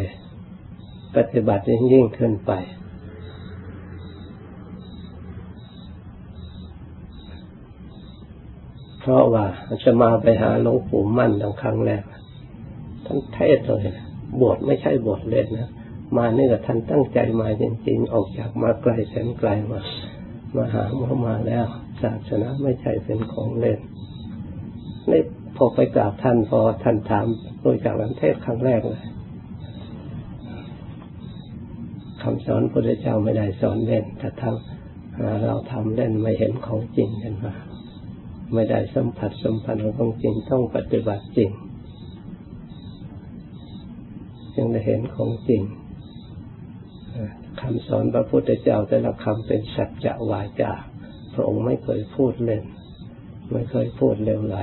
ปฏิบัติยิ่งขึ้นไปเพราะว่าจะมาไปหาหลวงปู่มั่นตั้งครั้งแรกท่านเทศเลยบวชไม่ใช่บวชเล่นนะมานี่ก็ท่านตั้งใจมาจริงๆออกจากมาไกลแสนไกลมาหามาแล้วศาสนาไม่ใช่เป็นของเล่นนี่พอไปกราบท่านพอท่านถามโดยจากนั้นเทศครั้งแรกเลยคำสอนพระพุทธเจ้าไม่ได้สอนเล่นแต่ทั้งเราทำเล่นไม่เห็นของจริงกันมาไม่ได้สัมผัสสัมพันธ์ของจริงต้องปฏิบัติจริงจึงได้เห็นของจริงคำสอนพระพุทธเจ้าแต่ละคำเป็นสัจจะวาจาพระองค์ไม่เคยพูดเล่นไม่เคยพูดเลวไหล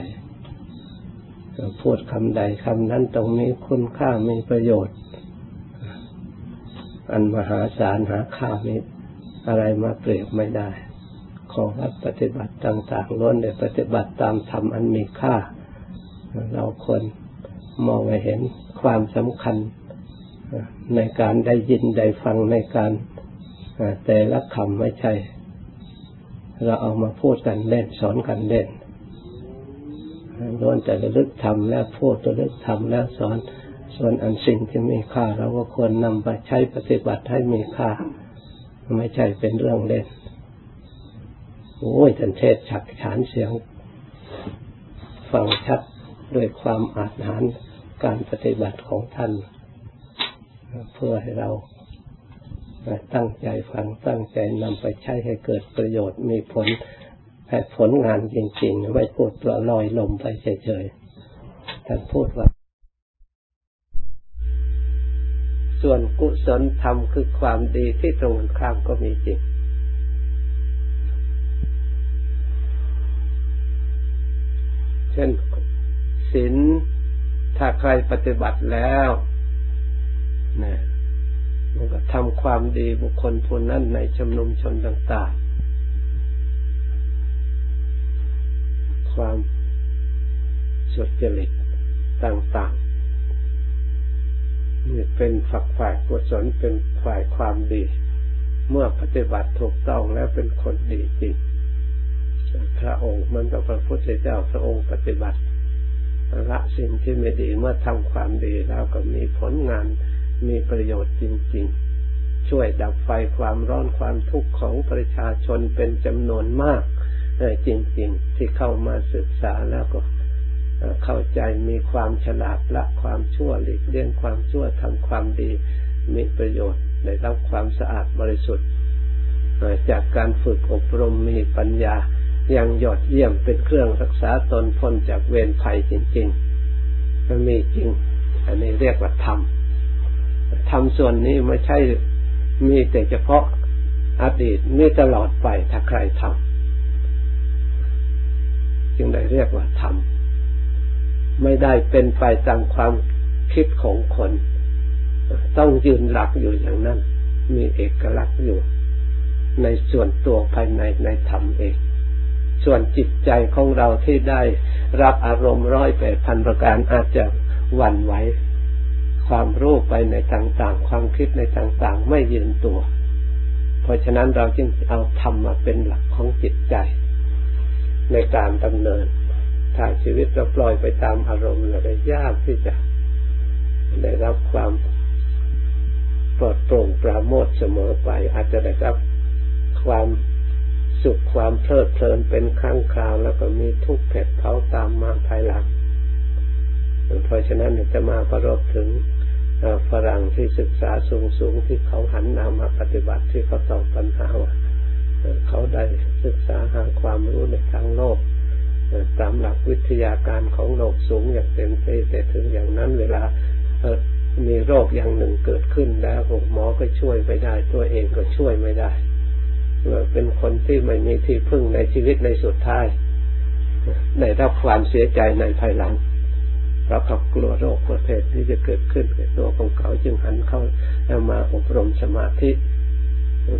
พูดคำใดคำนั้นตรงนี้คุณค่ามีประโยชน์อันมหาศาลหาค่ามิอะไรมาเปรียบไม่ได้ขอวัดปฏิบัติต่างๆล้วนแต่ปฏิบัติตามธรรมอันมีค่าเราควรมองให้เห็นความสำคัญในการได้ยินได้ฟังในการแต่ละคำไม่ใช่เราเอามาพูดกันเล่นสอนกันเล่นล้วนแต่ระลึกธรรมแล้วพูดระลึกธรรมแล้วสอนส่วนอันสิ่งที่มีค่าเราก็ควรนำไปใช้ปฏิบัติให้มีค่าไม่ใช่เป็นเรื่องเล่นโอ้ยท่านเทศฉับฉานเสียงฟังชัดด้วยความอาจหาญการปฏิบัติของท่านเพื่อให้เราตั้งใจฟังตั้งใจนำไปใช้ให้เกิดประโยชน์มีผลให้ผลงานจริงๆไม่พูดลอยลมไปเฉยๆท่านพูดว่าส่วนกุศลธรรมคือความดีที่ตรงกันข้ามก็มีจริงเช่นศีลถ้าใครปฏิบัติแล้วนะมันก็ทำความดีบุคคลผู้นั้นในชุมนุมชนต่างๆความสุจริตต่างๆนี่เป็นฝักฝ่ายกุศลเป็นฝ่ายความดีเมื่อปฏิบัติถูกต้องแล้วเป็นคนดีจริงพระองค์มันกับพระพุทธเจ้าพระองค์ปฏิบัติละสิ่งที่ไม่ดีเมื่อทำความดีแล้วก็มีผลงานมีประโยชน์จริงๆช่วยดับไฟความร้อนความทุกข์ของประชาชนเป็นจำนวนมากจริงๆที่เข้ามาศึกษาแล้วก็เข้าใจมีความฉลาดละความชั่วหลีกเลี่ยงความชั่วทำความดีมีประโยชน์ได้รับความสะอาดบริสุทธิ์จากการฝึกอบรมมีปัญญาอย่างยอดเยี่ยมเป็นเครื่องรักษาตนพ้นจากเวรภัยจริงๆมันมีจริงอันนี้เรียกว่าธรรมธรรมส่วนนี้ไม่ใช่มีแต่เฉพาะอดีตมีตลอดไปถ้าใครทำจึงได้เรียกว่าธรรมไม่ได้เป็นไปตามความคิดของคนต้องยืนหลักอยู่อย่างนั้นมีเอกลักษณ์อยู่ในส่วนตัวภายในในธรรมเองส่วนจิตใจของเราที่ได้รับอารมณ์108,000ประการอาจจะหวั่นไหวความรู้ไปในต่างๆความคิดในต่างๆไม่ยืนตัวเพราะฉะนั้นเราจึงเอาธรรมมาเป็นหลักของจิตใจในการดำเนินถ้าชีวิตเราปล่อยไปตามอารมณ์เราได้ยากที่จะได้รับความปลอดโปร่งปราโมทย์เสมอไปอาจจะได้รับความสุขความเพลิดเพลินเป็นครั้งคราวแล้วก็มีทุกข์เผ็ดเผาตามมาภายหลังเพราะฉะนั้นจะมาประรบถึงฝรั่งที่ศึกษาสูงๆที่เขาหันหน้ามาปฏิบัติที่เขาตอบปัญหาเขาได้ศึกษาหาความรู้ในทางโลกตามหลักวิทยาการของโลกสูงอย่างเต็มที่แต่ถึงอย่างนั้นเวลามีโรคอย่างหนึ่งเกิดขึ้นแล้วหมอก็ช่วยไม่ได้ตัวเองก็ช่วยไม่ได้เป็นคนที่ไม่มีที่พึ่งในชีวิตในสุดท้ายได้รับความเสียใจในภายหลัง เราก็กลัวโรคประเภทที่จะเกิดขึ้นในตัวของเขาจึงหันเข้ามาอบรมสมาธิ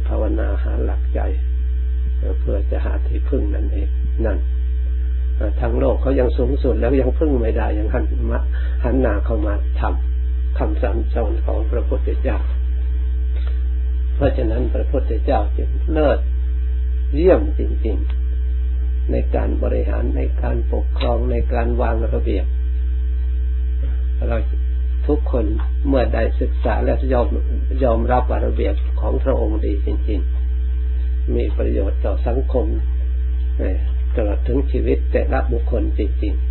ภาวนาหาหลักใจเพื่อจะหาที่พึ่งนั่นเองนั่นทางโลกเขายังสูงสุดแล้วยังพึ่งไม่ได้ยังหันหน้าเข้ามาทำคำสั่งสอนของพระพุทธเจ้าเพราะฉะนั้นพระพุทธเจ้าจึงเลิศเยี่ยมจริงๆในการบริหารในการปกครองในการวางระเบียบเราทุกคนเมื่อได้ศึกษาและยอมรับระเบียบของพระองค์ดีจริงๆมีประโยชน์ต่อสังคมตลอดถึงชีวิตแต่ละบุคคลจริงๆ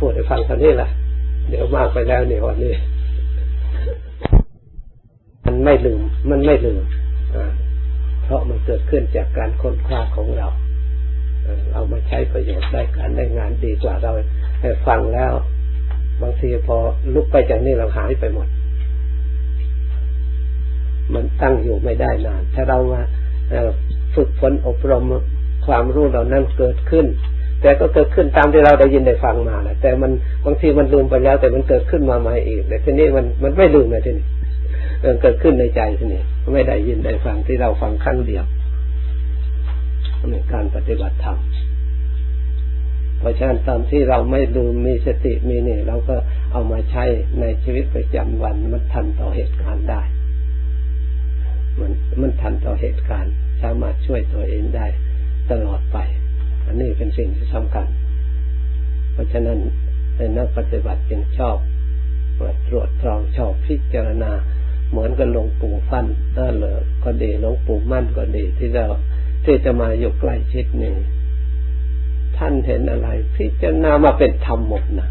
พูดให้ฟังเท่านี้ล่ะเดี๋ยวมากไปแล้วนี่วันนี้มันไม่ลืมเพราะมันเกิดขึ้นจากการค้นคว้าของเราเอามาใช้ประโยชน์ได้การได้งานดีกว่าเราให้ฟังแล้วบางทีพอลุกไปจากนี่เราหายไปหมดมันตั้งอยู่ไม่ได้นานถ้าเรามาฝึกฝนอบรมความรู้เหล่านั้นเกิดขึ้นแต่ก็เกิดขึ้นตามที่เราได้ยินได้ฟังมาแหละแต่มันบางทีมันลืมไปแล้วแต่มันเกิดขึ้นมาใหม่อีกแต่ทีนี้มันไม่ลืมนะทีนี้เกิดขึ้นในใจทีนี้ไม่ได้ยินได้ฟังที่เราฟังครั้งเดียวในการปฏิบัติธรรมเพราะฉะนั้นตามที่เราไม่ลืมมีสติมีเนี่ยเราก็เอามาใช้ในชีวิตประจำวันมันทันต่อเหตุการณ์ได้มันทันต่อเหตุการณ์สามารถช่วยตัวเองได้ตลอดไปอันนี้เป็นสิ่งที่สำคัญเพราะฉะนั้นนักปฏิบัติจึงชอบตรวจตรองชอบพิจารณาเหมือนกับหลวงปู่ฟั่นเลยก็ดีหลวงปู่มั่นก็ดีที่จะมาอยู่ใกล้ชิดนี่ท่านเห็นอะไรพิจารณามาเป็นธรรมหมดนะ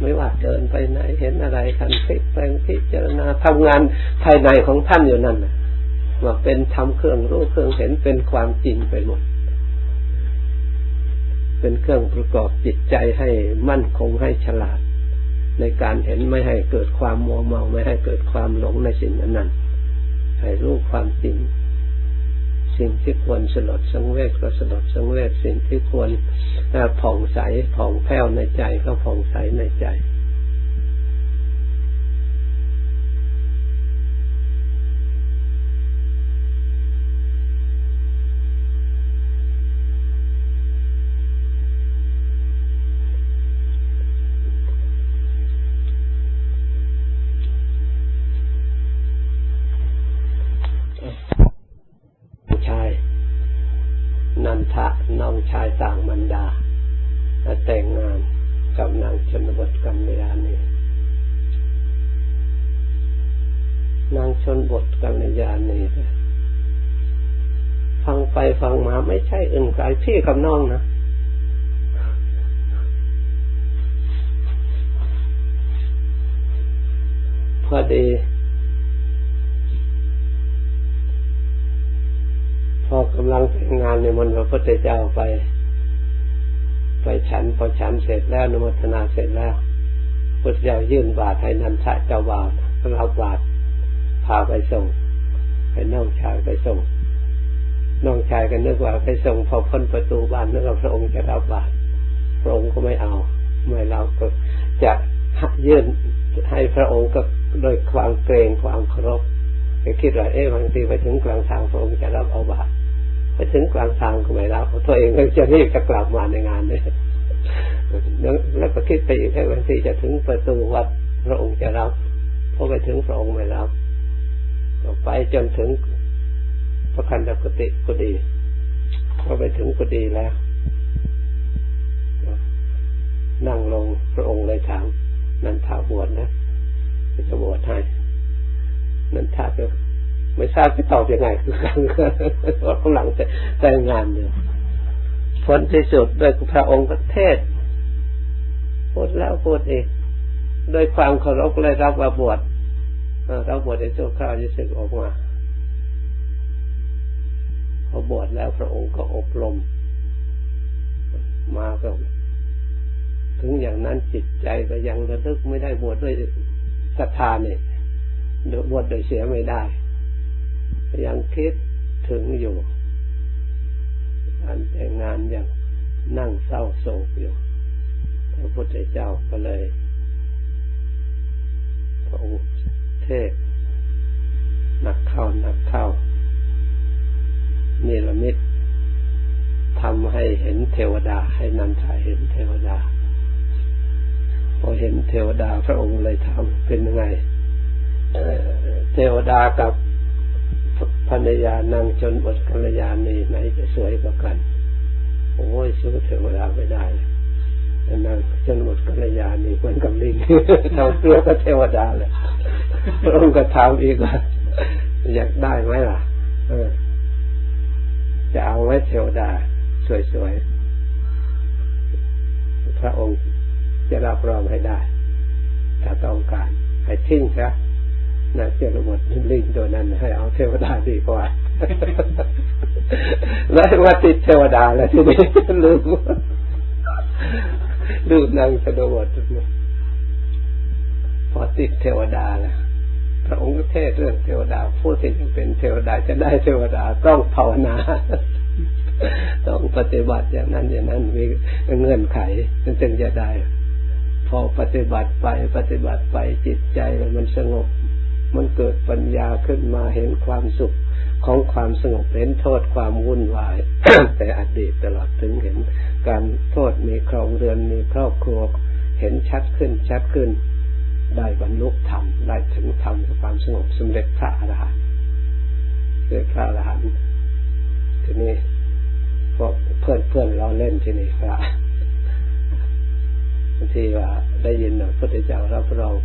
ไม่ว่าเดินไปไหนเห็นอะไรท่านพลิกแปลงพิจารณาทำงานภายในของท่านอยู่นั่นนะมาเป็นธรรมเครื่องรู้เครื่องเห็นเป็นความจริงไปหมดเป็นเครื่องประกอบจิตใจให้มั่นคงให้ฉลาดในการเห็นไม่ให้เกิดความมัวเมาไม่ให้เกิดความหลงในสิ่งนั้นให้รู้ความจริงสิ่งที่ควรสลดสังเวชก็สลดสังเวชสิ่งที่ควรผ่องใสผ่องแผ้วในใจก็ผ่องใสในใจน้องชายต่างมารดาแต่งงานกับนางชนบทกัมยานีนางชนบทกัมยานีฟังไปฟังมาไม่ใช่อื่นไกลพี่กับน้องนะพอดีพอกำลังแต่งงานในมณฑลพระพุทธเจ้าไปฉันพอฉันเสร็จแล้วอนุโมทนาเสร็จแล้วพระเจ้ายื่นบาตรให้นันทะเจ้าบ่าวเอาบาตรพาไปส่งให้น้องชายไปส่งน้องชายก็นึกว่าไปส่งพอพ้นประตูบ้านนึกว่าพระองค์จะรับบาตรพระองค์ก็ไม่เอาไม่เราก็จะยื่นให้พระองค์ก็โดยความเกรงความเคารพคิดว่าบางทีไปถึงกลางทางพระองค์จะรับเอาบาตรไปถึงกลางทางก็ไม่รับตัวเองก็จะรีบจะกลับมาในงานเนี่ยแล้วก็คิดไปอีกบางทีจะถึงประตูวัดพระองค์จะรับพอไปถึงพระองค์ไม่รับไปจนถึงพระคันธกุฎีพอไปถึงกุฎีแล้วนั่งลงพระองค์เลยถามนันทาบวชนะจะบวชให้นันทาก็ไม่ทราบจะตอบยังไงคือกำลังแต่งงานอยู่ผลที่สุดโดยพระองค์ก็เทศพูดแล้วพูดอีกโดยความเคารพเลยรับว่าบวชเราบวชในช่วงคราวที่สึกออกมาพอบวชแล้วพระองค์ก็อบรมมาก็ถึงอย่างนั้นจิตใจก็ยังระลึกไม่ได้บวชด้วยศรัทธาเนี่ยบวชโดยเสียไม่ได้ ยังคิดถึงอยู่การแต่งงานยังนั่งเศร้าโศกอยู่พระพุทธเจ้าก็เลยพระองค์เทศหนักเข้าหนักเข้าเนรมิตทำให้เห็นเทวดาให้นันทะเห็นเทวดาพอเห็นเทวดาพระองค์เลยถามเป็นยังไงเทวดากับภรรยานางชนบทภรรยานี่ไหนจะสวยกว่ากันโอ้ยสู้เทวดาไม่ได้นางชนบทภรรยานี่เหมือนกับลิงเท่าเทียมกับเทวดาเลยพระองค์ก็ถามอีกว่าอยากได้ไหมล่ะจะเอาไว้เทวดาสวยๆพระองค์จะรับรองให้ได้ถ้าต้องการให้ทิ้งซะนางเจ้าหมดลิงตัวนั้นให้เอาเทวดาดีกว่าแล้วว่าติดเทวดาแล้วทีนี้ลืมนางเจ้าหมดพอติดเทวดาแล้วพระองค์เทศเรื่องเทวดาผู้ที่จะเป็นเทวดาจะได้เทวดาต้องภาวนาต้องปฏิบัติอย่างนั้นอย่างนั้นมีเงื่อนไขจึงจะได้พอปฏิบัติไปจิตใจมันสงบมันเกิดปัญญาขึ้นมาเห็นความสุขของความสงบเห็นโทษความวุ่นวาย แต่อดีตตลอดถึงเห็นการโทษมีครองเรือนมีครอบครัวเห็นชัดขึ้นได้บรรลุธรรมได้ถึงธรรมความสงบสำเร็จพระอรหันต์เป็นพระอรหันต์ทีนี้พวกเพื่อนเราเล่นทีนี้พระบางทีว่าได้ยินพระพุทธเจ้ารับรอง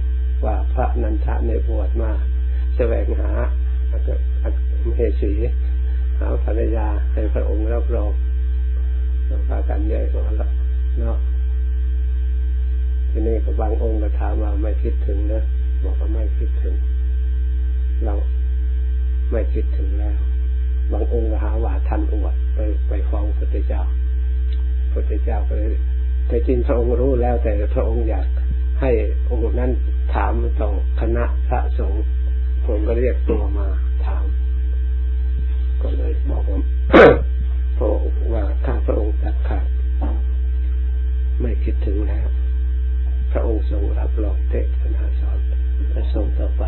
ว่าพระนันทะในบวชมาแสวงหาเหสีหาภรรยาให้พระองค์รับรองพระกันใหญ่ของเราเนาะทีนี้ก็บางองค์ก็ถามว่าไม่คิดถึงนะบอกว่าไม่คิดถึงเราไม่คิดถึงแล้วบางองค์ก็หาว่าท่านอวดไปฟ้องพระพุทธเจ้าพระพุทธเจ้าก็เลยแต่จริงพระองค์รู้แล้วแต่พระองค์อยากให้องค์นั้นถามต่อคณะพระสงฆ์ผมก็เรียกตัวมาถามก็เลยบอกว่า พระองค์ว่าข้าพระองค์ตัดขาดไม่คิดถึงแล้วพระองค์ทรงรับรองเทศนาสอนและทรงต่อไป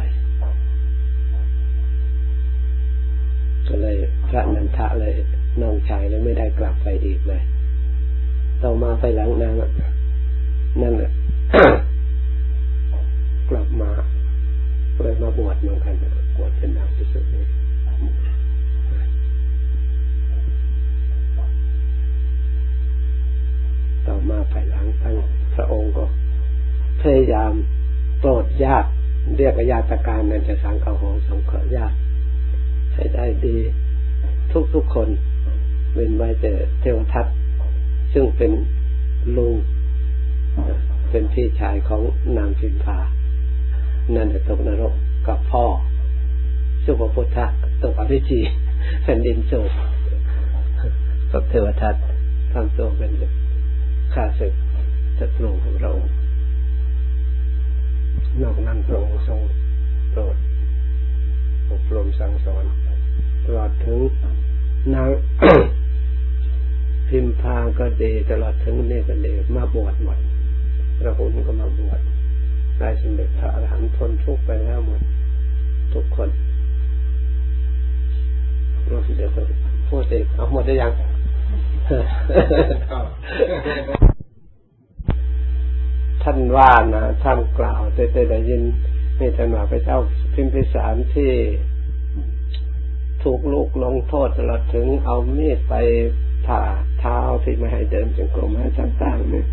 ก็เลยพระนันทะเลยน้องชายเลยไม่ได้กลับไปอีกเลยต่อมาไปหลังนางนั่นแหละ กลับมาเลยมาบวชเหมือนกันบวชเป็นนางที่สุดเลยต่อมาไปหลังท่านพระองค์ก็พยายามโปรดญาติเรียกญาติการนั่นจะสังฆโหสงเคราะห์ญาติให้ได้ดีทุกคนเว้นไว้แต่เทวทัตซึ่งเป็นลุงเป็นพี่ชายของนางพิมพานั่นจะตกนรกกับพ่อสุภพุทธะตกอภิชีแผ่นดินโศกกับเทวทัตทำตัวเป็นข้าศึกศัตรูของเรานอกนั้นพระองค์ทรงโปรดอบรมสั่งสอนตลอดถึงนาง พิมพาก็ดีตลอดถึงเนกเดชมาบวชหมดพระองค์ก็มาบวชได้สำเร็จพระอรหันต์พ้นทุกข์ไปแล้วหมดทุกคนรู้สึกเดี๋ยวคนพูดเองเอาหมดได้ยัง ท่านว่านะท่านกล่าวแต่ได้ยินนี่ท่านว่าพระเจ้าพิมพิสารที่ถูกลูกลงโทษตลอดถึงเอามีดไปผ่าเท้าที่ไม่ให้เดินจงกรมให้ต่างๆเนี่ย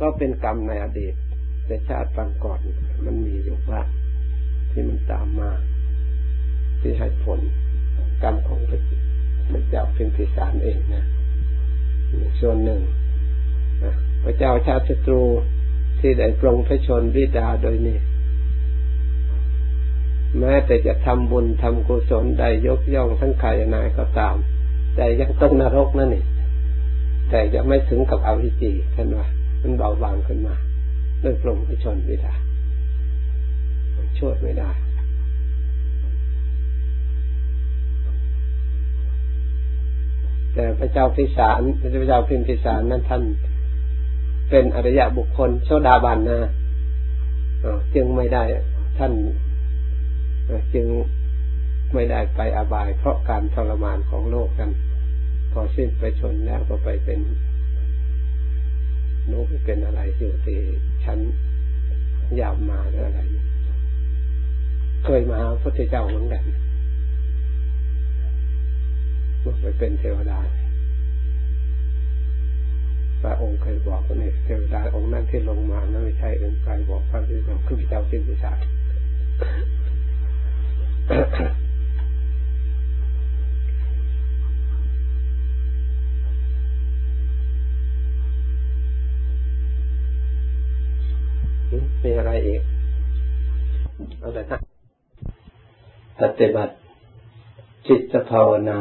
ก็เป็นกรรมในอดีตในชาติปางก่อนมันมีอยู่ว่าที่มันตามมาที่ให้ผลกรรมของพระเจ้าพิมพิสารเองนะส่วนหนึ่งพระเจ้าชาติศัตรูที่ได้ปรงพระชนบิดาโดยนี้แม้แต่จะทำบุญทำกุศลได้ยกย่องทั้งกายนายก็ตามแต่ยังต้องนรกนั่นนี่แต่จะไม่ถึงกับอวิชชาท่านว่ามันเบาบางขึ้นมาด้วยปรงพระชนบิดาช่วยไม่ได้ แต่พระเจ้าพิสารพระเจ้าพิมพิสารนั้นท่านเป็นอริยบุคคลโสดาบันนะจึงไม่ได้ท่านจึงไม่ได้ไปอบายเพราะการทรมานของโลกกันพอสิ้นไปชนแล้วก็ไปเป็นนุ๊กเป็นอะไรอยู่ที่ชั้นยาวมาหรืออะไรเคยมาพระพุทธเจ้าเหมือนกันไปเป็นเทวดาพระองค์เคยบอกว่านี่เทวดาองค์นั้นที่ลงมานั้นไม่ใช่องค์ใครบอกพระที่เราคือเจ้าพิมพิสารมีอะไรอีกเอาแต่นะปฏิบัติจิตภาวนา